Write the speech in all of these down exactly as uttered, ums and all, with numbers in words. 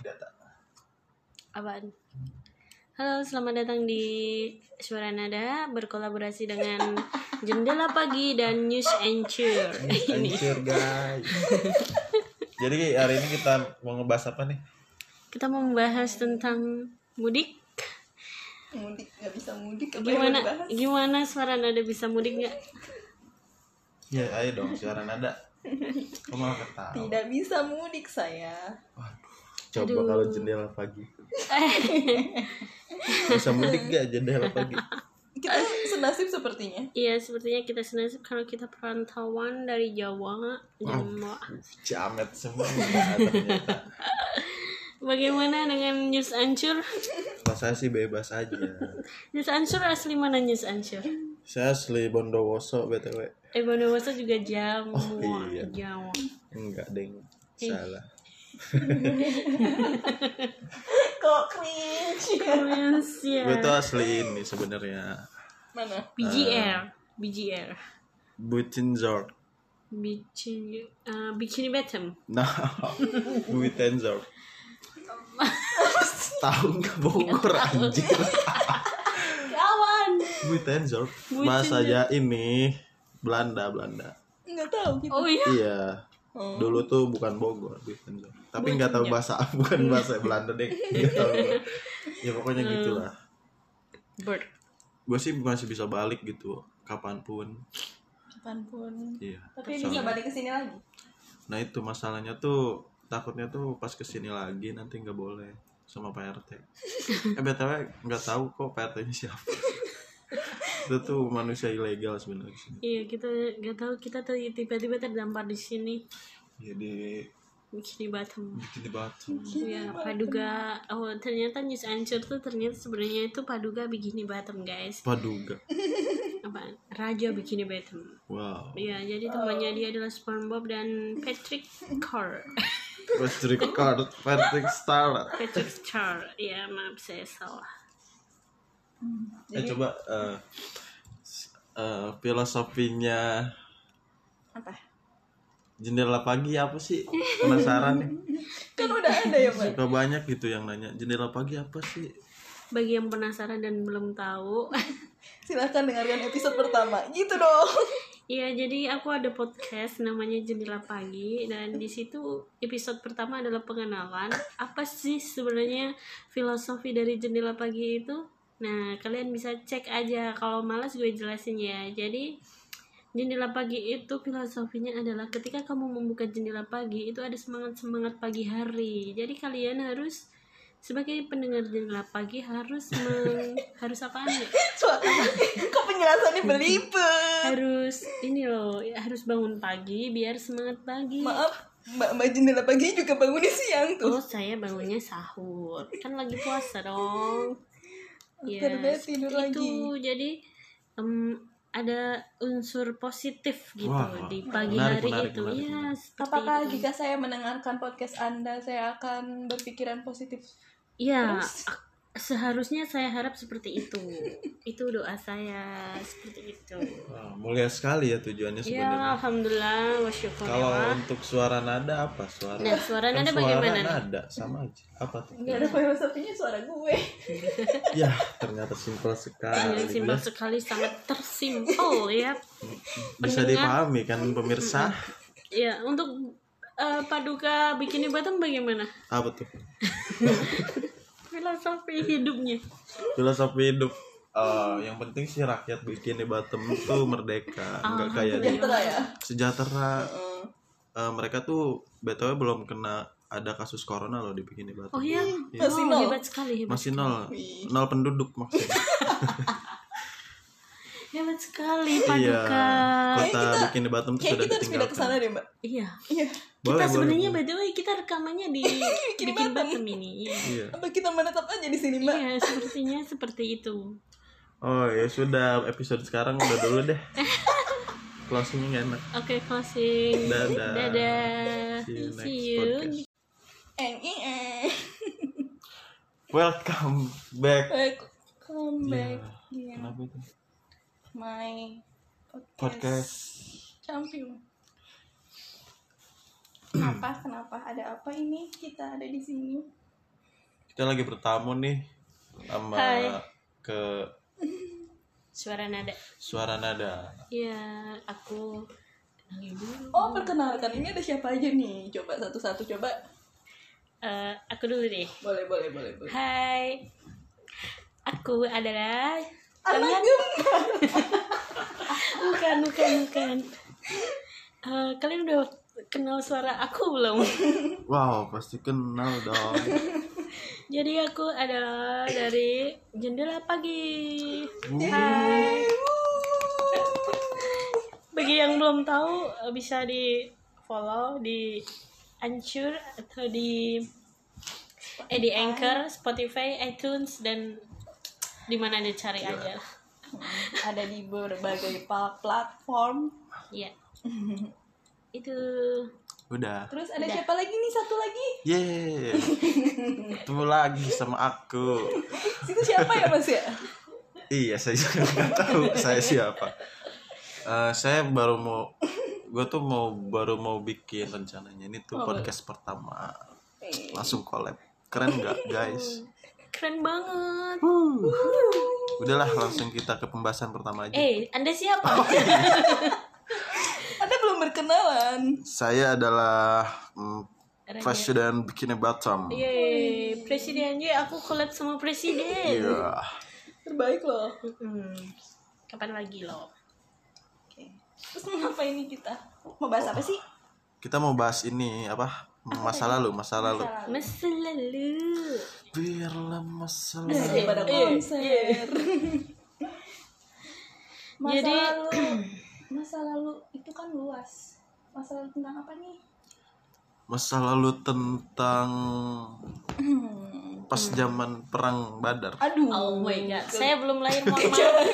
data. Apaan? Halo, selamat datang di Suara Nada, berkolaborasi dengan Jendela Pagi dan News Anchor. News Anchor, guys. Jadi hari ini kita mau ngebahas apa nih? Kita mau membahas tentang mudik. Mudik, nggak bisa mudik. Gimana? Gimana Suara Nada bisa mudik nggak? Ya, ayo dong Suara Nada. Kamu malah ketawa. Tidak bisa mudik saya. Waduh. Coba Aduh. Kalau Jendela Pagi bisa mudik gak Jendela Pagi? Kita senasib sepertinya. Iya, sepertinya kita senasib kalau kita perantauan dari Jawa. Jawa. Jamet semua. Bagaimana dengan News Anchor? Saya sih bebas aja. News Anchor asli mana News Anchor? Saya asli Bondowoso B T W. Eh Bondowoso juga Jawa. Oh, iya. Jawa. Enggak deng, eh. salah. Kok cringe ya? Gue tuh asli ini sebenarnya. Mana? B J L, B J L. Buitenzorg. Bikini, uh, Bikini Bottom. No, Buitenzorg. Tahu nggak Bogor anjir? Kawan. Buitenzorg. Bahasa aja ini Belanda, Belanda. Nggak tahu gitu. Oh iya. Iya. Oh. Dulu tuh bukan Bogor, Buitenzorg. Tapi nggak tahu bahasa, bukan bahasa Belanda deh. Nggak tahu. Ya pokoknya uh, gitulah. Bird. Gue sih masih bisa balik gitu, kapanpun. Kapanpun. Iya. Tapi bisa balik ke sini lagi. Nah itu masalahnya tuh, takutnya tuh pas kesini lagi nanti nggak boleh sama P R T. Eh btw nggak tahu kok P R T-nya siapa. Itu tuh manusia ilegal sebenarnya. Iya, kita nggak tahu kita tiba-tiba terdampar di sini. Jadi Bikini Bottom. Bikini Bottom. Iya, paduga. Oh, ternyata News Anchor tuh ternyata sebenarnya itu paduga Bikini Bottom, guys. Paduga. Apaan? Raja Bikini Bottom. Wow. Iya, jadi temannya dia adalah SpongeBob dan Patrick Star. Patrick Star, Patrick Star. Patrick Star. Iya, maaf saya salah. Hmm, jadi... eh coba uh, uh, filosofinya apa? Jendela Pagi apa sih? Penasaran nih. Kan udah ada ya, Pak. Suka banyak gitu yang nanya, Jendela Pagi apa sih? Bagi yang penasaran dan belum tahu, silakan dengarkan episode pertama. Gitu dong. Iya, jadi aku ada podcast namanya Jendela Pagi dan di situ episode pertama adalah pengenalan apa sih sebenarnya filosofi dari Jendela Pagi itu. Nah, kalian bisa cek aja kalau malas gue jelasin ya. Jadi, Jendela Pagi itu filosofinya adalah ketika kamu membuka jendela pagi, itu ada semangat-semangat pagi hari. Jadi, kalian harus sebagai pendengar Jendela Pagi harus meng... harus apaan ya? Kok penjelasannya berlibet? Harus, ini loh, harus bangun pagi biar semangat pagi. Maaf. Mbak-mbak Jendela Pagi juga bangunnya siang tuh. Oh, saya bangunnya sahur. Kan lagi puasa dong. Ya, itu lagi. Jadi um, ada unsur positif gitu. Wow, di pagi menarik, hari menarik, itu. Menarik, ya, menarik. Apakah itu. Jika saya mendengarkan podcast Anda, saya akan berpikiran positif? Ya, terus? Seharusnya saya harap seperti itu. Itu doa saya seperti itu. Wow, mulia sekali ya tujuannya sebenarnya. Ya, alhamdulillah, wasyukurlah. Kalau untuk Suara Nada apa? Suara. Nah, Suara Nada kan bagaimana? Suara Nada sama aja. Apa tuh? Enggak ada filosofinya suara gue. Ya, ternyata simpel sekali. Simpel sekali, sangat tersimpel ya. Bisa dipahami kan pemirsa? Ya, untuk uh, paduka Bikini Bottom bagaimana? Apa tuh? Filosofi hidupnya. Filosofi hidup. Uh, yang penting sih rakyat Bikini Bottom tuh merdeka, enggak kayak dia. Sejahtera ya. Sejahtera. Uh-uh. Uh, mereka tuh B T W belum kena ada kasus corona loh di Bikini Bottom. Oh iya. Ya. Masih nol. Hebat sekali, hebat. Masih nol. Sekali. Nol penduduk maksudnya. Hebat sekali paduka. Iya, kota kita, Bikini Bottom tuh sudah ditinggalkan. Kita pindah ke sana deh, Mbak. Iya. Iya. Boleh, kita sebenarnya by the way kita rekamannya di Bikini Bottom ini. Iya. Apa kita menetap aja di sini, Mbak? Iya, sepertinya seperti itu. Oh, ya sudah episode sekarang udah dulu deh. Closing-nya enggak enak. Oke, okay, closing. Dadah. Dadah. See you. See you. Eng eng. Welcome back. Welcome back. Yeah. Yeah. Kenapa itu? My podcast champion. Kenapa? Kenapa? Ada apa ini? Kita ada di sini. kita lagi bertamu nih sama Hai. ke Suara Nada. Suara Nada. Iya, aku kenalin dulu. Oh, perkenalkan, ini ada siapa aja nih? Coba satu-satu coba. Uh, aku dulu deh. Boleh, boleh, boleh, boleh. Hai. Aku adalah anak gemar. bukan, bukan, bukan. Uh, kalian udah kenal suara aku belum? Wow, pasti kenal dong. Jadi aku adalah dari Jendela Pagi. Hai. Bagi yang belum tahu bisa di follow di Anchor atau di eh di Anchor, Spotify, iTunes, dan di mana ada cari yeah. aja. Ada di berbagai platform. Iya. Yeah. Itu udah. Terus ada udah. Siapa lagi nih? Satu lagi. Yeay. Ketemu lagi sama aku. Itu siapa ya Mas ya? Iya, saya nggak tahu saya siapa. Uh, saya baru mau gue tuh mau baru mau bikin rencananya. Ini tuh oh, podcast bener. pertama. Langsung collab. Keren nggak guys? Keren banget. Uh. Uh. Udahlah langsung kita ke pembahasan pertama aja. Eh, Anda siapa? Oh, iya. Berkenalan. Saya adalah mm, Presiden Bikini Bottom. Yeay, presiden. Yeay, aku collab sama presiden. Iya. Yeah. Terbaik loh. Hmm. Kapan lagi loh? Oke. Okay. Terus mau apa ini kita? Mau bahas oh. apa sih? Kita mau bahas ini apa? Masa lalu, masa lalu. Masa lalu. Biarlah masa lalu. Masih pada konser. Yeah. masa Jadi, lalu. Masa lalu itu kan luas. Masa lalu tentang apa nih? Masa lalu tentang pas zaman perang Badar. Aduh. Oh my god. Ke... Saya belum lahir mohon maaf.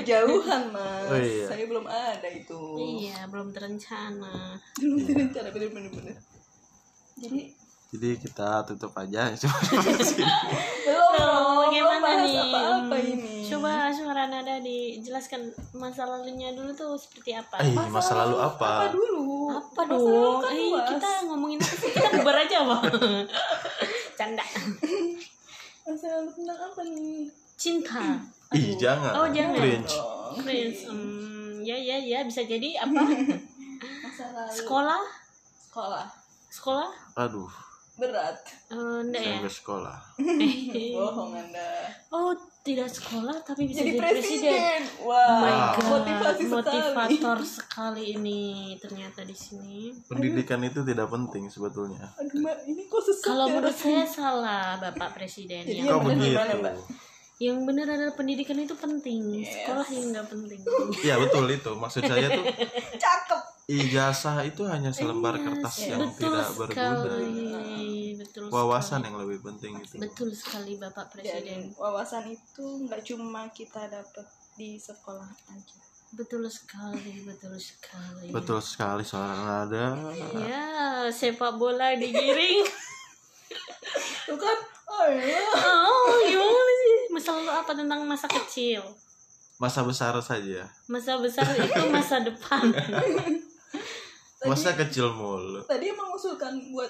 Kejauhan Mas. Oh, iya. Saya belum ada itu. Iya, belum terencana. Belum terencana benar-benar. Jadi Jadi kita tutup aja. Belum. Bagaimana nih? Apa-apa ini? Coba Suara Nada dijelaskan masa lalunya dulu tuh seperti apa? Eh, masa, masa lalu apa? Apa dulu? Apa dong? Kan eh, kita ngomongin apa sih? Kita bubar aja, Bang. Canda. Masa lalu tentang apa nih? Cinta. Ih, jangan. Oh, jangan. Cringe. Cringe. Hmm, ya ya ya bisa jadi apa? Masa lalu. Sekolah? Sekolah. Sekolah? Aduh. Berat. Uh, saya ya? Bersekolah. Bohong Anda. Oh, tidak sekolah tapi bisa jadi, jadi presiden. presiden. Wow. My God. Motivasi motivator sekali. sekali ini ternyata di sini. Pendidikan Aduh. itu tidak penting sebetulnya. Aduh, Mbak, ini kok sesat. Kalau ya, menurut saya salah Bapak Presiden ya. Kok begitu? Yang benar adalah pendidikan itu penting. Yes. Sekolah yang enggak penting. Iya, betul itu. Maksud saya tuh cakep. Ijazah itu hanya selembar yes, kertas yes. yang betul tidak berguna. Betul wawasan sekali. Yang lebih penting itu. Betul sekali Bapak Presiden. Dan wawasan itu nggak cuma kita dapat di sekolah aja. Betul sekali, betul sekali. Betul sekali Suara Nada. Iya, sepak bola digiring. Tuh kan. Oh, ya. oh gimana sih? Masalah apa tentang masa kecil? Masa besar saja. Masa besar itu masa depan. Tadi, masa kecil mulu. Tadi emang usulkan buat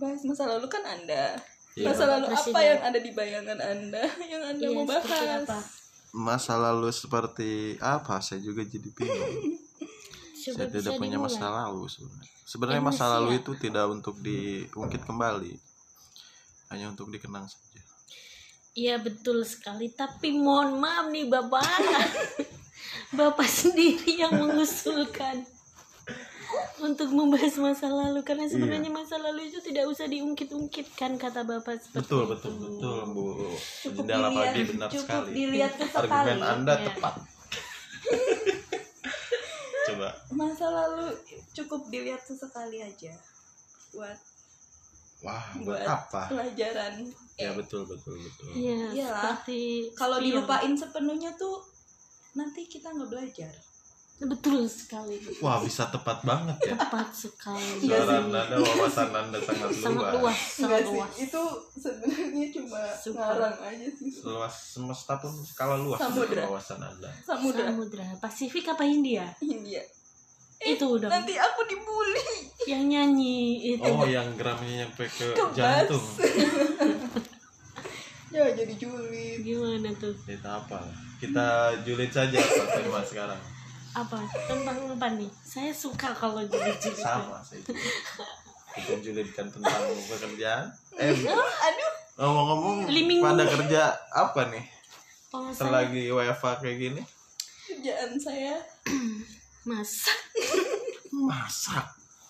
bahas masa lalu kan Anda. Yeah. Masa lalu Presiden. Apa yang ada di bayangan Anda yang Anda yeah, mau bahas? Apa? Masa lalu seperti apa? Saya juga jadi bingung. Saya tidak punya dimulai. masa lalu sebenarnya. Sebenarnya Emosi masa lalu ya? itu tidak untuk diungkit kembali. Hanya untuk dikenang saja. Iya betul sekali, tapi mohon maaf nih Bapak. Bapak sendiri yang mengusulkan untuk membahas masa lalu karena sebenarnya iya. masa lalu itu tidak usah diungkit-ungkitkan kata Bapak seperti betul, itu. Betul betul betul Bu. Cukup Jendela Pagi benar cukup sekali. Dilihat sesekali. Argumen Anda ya. tepat. Coba. Masa lalu cukup dilihat sesekali aja. Buat Wah, buat, buat apa? Pelajaran. Ya betul betul betul. Iya. Seperti kalau dilupain sepenuhnya tuh nanti kita nggak belajar. Betul sekali. Wah, bisa tepat banget ya. Tepat sekali. Suara Nada, wawasan Anda sangat, sangat luas. Sangat luas. Sih, itu sebenarnya cuma ngarang aja sih. Luas semesta pun kalau luas Samudra. wawasan Anda. Samudra. Samudra. Pasifik apa India? India. Eh, itu udah. Nanti aku dibully. Yang nyanyi itu. Oh, yang gramnya nyampe ke Kebas. jantung. jadi julid. Gimana tuh? Itu apa? Kita julid saja apa tema sekarang? Apa? Tentang apa nih? Saya suka kalau julid-julid. Sama saya. Kita julidkan tentang pekerjaan. Eh, oh, aduh. Ngomong-ngomong Liming. Pada kerja apa nih? Oh, selagi W F H kayak gini. Kerjaan saya masak. Masak.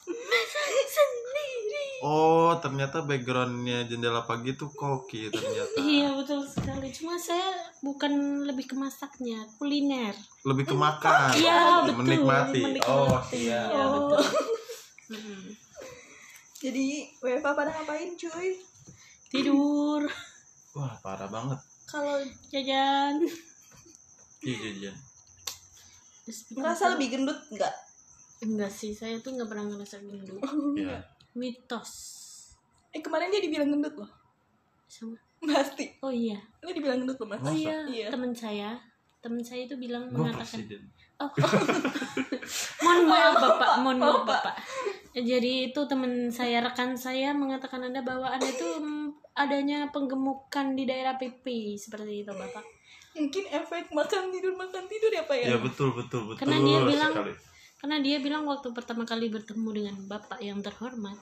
Masak sendiri. Oh, ternyata backgroundnya Jendela Pagi tuh koki ternyata. Iya, betul sekali. Cuma saya bukan lebih ke masaknya, kuliner. Lebih ke makan. Iya, betul. Menikmati. Menikmati. Oh, iya. Oh. Hmm. Jadi, W F A pada ngapain, cuy? Tidur. Wah, parah banget. Kalau jajan. Iya, jajan. Ngerasa lebih gendut enggak? Enggak sih, saya tuh gak pernah ngerasa gendut. Iya. Mitos. Eh, kemarin dia dibilang gendut loh. Sama? Pasti. Oh iya. Dia dibilang gendut loh, Mas. Oh iya, iya. Temen saya Temen saya itu bilang gua mengatakan presiden. Oh, oh. Mohon maaf Bapak, mohon maaf Bapak. Jadi itu temen saya, rekan saya mengatakan Anda bahwa Anda itu adanya penggemukan di daerah pipi. Seperti itu Bapak. Mungkin efek makan tidur, makan tidur ya Pak ya? Ya betul, betul, betul. Karena dia bilang sekali. Karena dia bilang waktu pertama kali bertemu dengan Bapak yang terhormat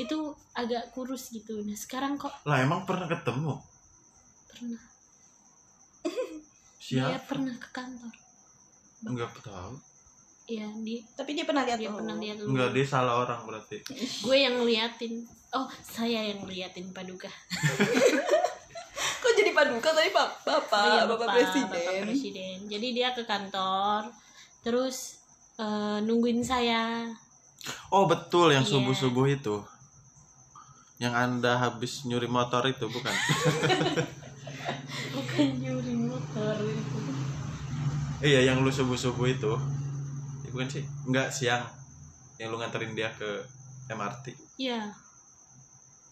itu agak kurus gitu. Nah sekarang kok. Lah emang pernah ketemu? Pernah. Siapa? Dia pernah ke kantor. Bapak. Enggak tahu. Iya dia. Tapi dia pernah lihat. Dia oh. pernah lihat. Enggak, dia salah orang berarti. Gue yang ngeliatin. Oh saya yang ngeliatin Paduka. Kok jadi Paduka tadi Pak? Bapak, oh, ya, Bapak, Bapak Presiden. Bapak Presiden. Jadi dia ke kantor. Terus. Uh, nungguin saya. Oh betul yang yeah. subuh-subuh itu. Yang Anda habis nyuri motor itu bukan? Bukan nyuri motor itu. Iya yang lu subuh-subuh itu ya. Bukan sih? Enggak, siang. Yang lu nganterin dia ke M R T. Iya.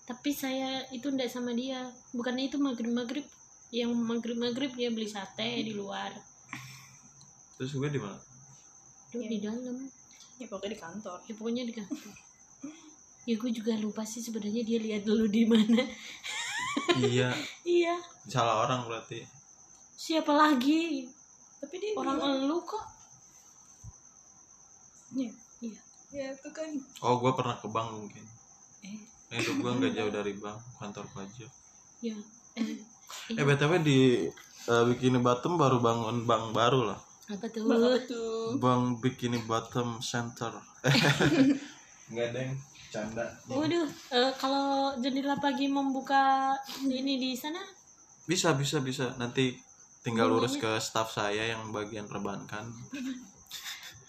Tapi saya itu enggak sama dia. Bukannya itu maghrib-maghrib. Yang maghrib-maghrib dia beli sate hmm. di luar. Terus gue di mana? Ya. Di dalam. Ya pokoknya di kantor. Ya pokoknya di kantor. Ya gue juga lupa sih sebenarnya dia lihat dulu di mana. Iya. Iya. Salah orang berarti. Siapa lagi? Tapi dia orang elu kok. Ya, iya. Ya itu kan. Oh, gue pernah ke bank mungkin. Eh, nah, itu gue enggak jauh dari bank, kantor pajak. Ya. Eh, eh B T W di uh, Bikini Bottom baru bangun bank baru lah. Apa tuh? Bang Bikini Bottom Center. Enggak deng, canda. Waduh, uh, kalau Jendela Pagi membuka ini di sana? Bisa, bisa, bisa. Nanti tinggal bunganya. Lurus ke staff saya yang bagian perbankan.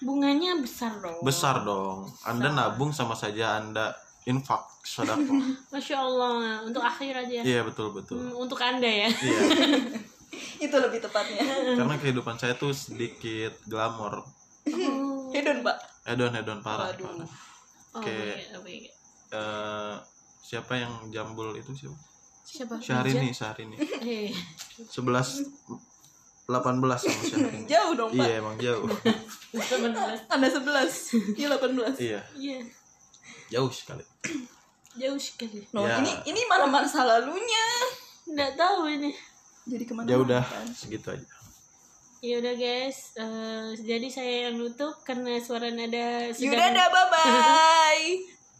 Bunganya besar dong. Besar dong. Anda besar. Nabung sama saja Anda infak sedekah. Masya Allah, untuk akhir aja. Iya, betul, betul. Untuk Anda ya. Iya. Itu lebih tepatnya. Karena kehidupan saya tuh sedikit glamor. Oh. Hedon, Pak. Hedon, hedon parah. Waduh. Oke. Eh siapa yang jambul itu siapa? Siapa? Syahrini, Syahrini. Eh. sebelas delapan belas sama Syahrini. Jauh dong, Pak. Iya, emang jauh. sebelas. Anda sebelas. Dia delapan belas. Iya. Iya. Jauh sekali. Jauh sekali. No, ya. ini ini mana masa lalunya. Enggak tahu ini. Jadi kemana? Ya udah, kan? Segitu aja. Ya udah guys, uh, jadi saya yang nutup karena Suara Nada sudah. Yaudah, bye bye.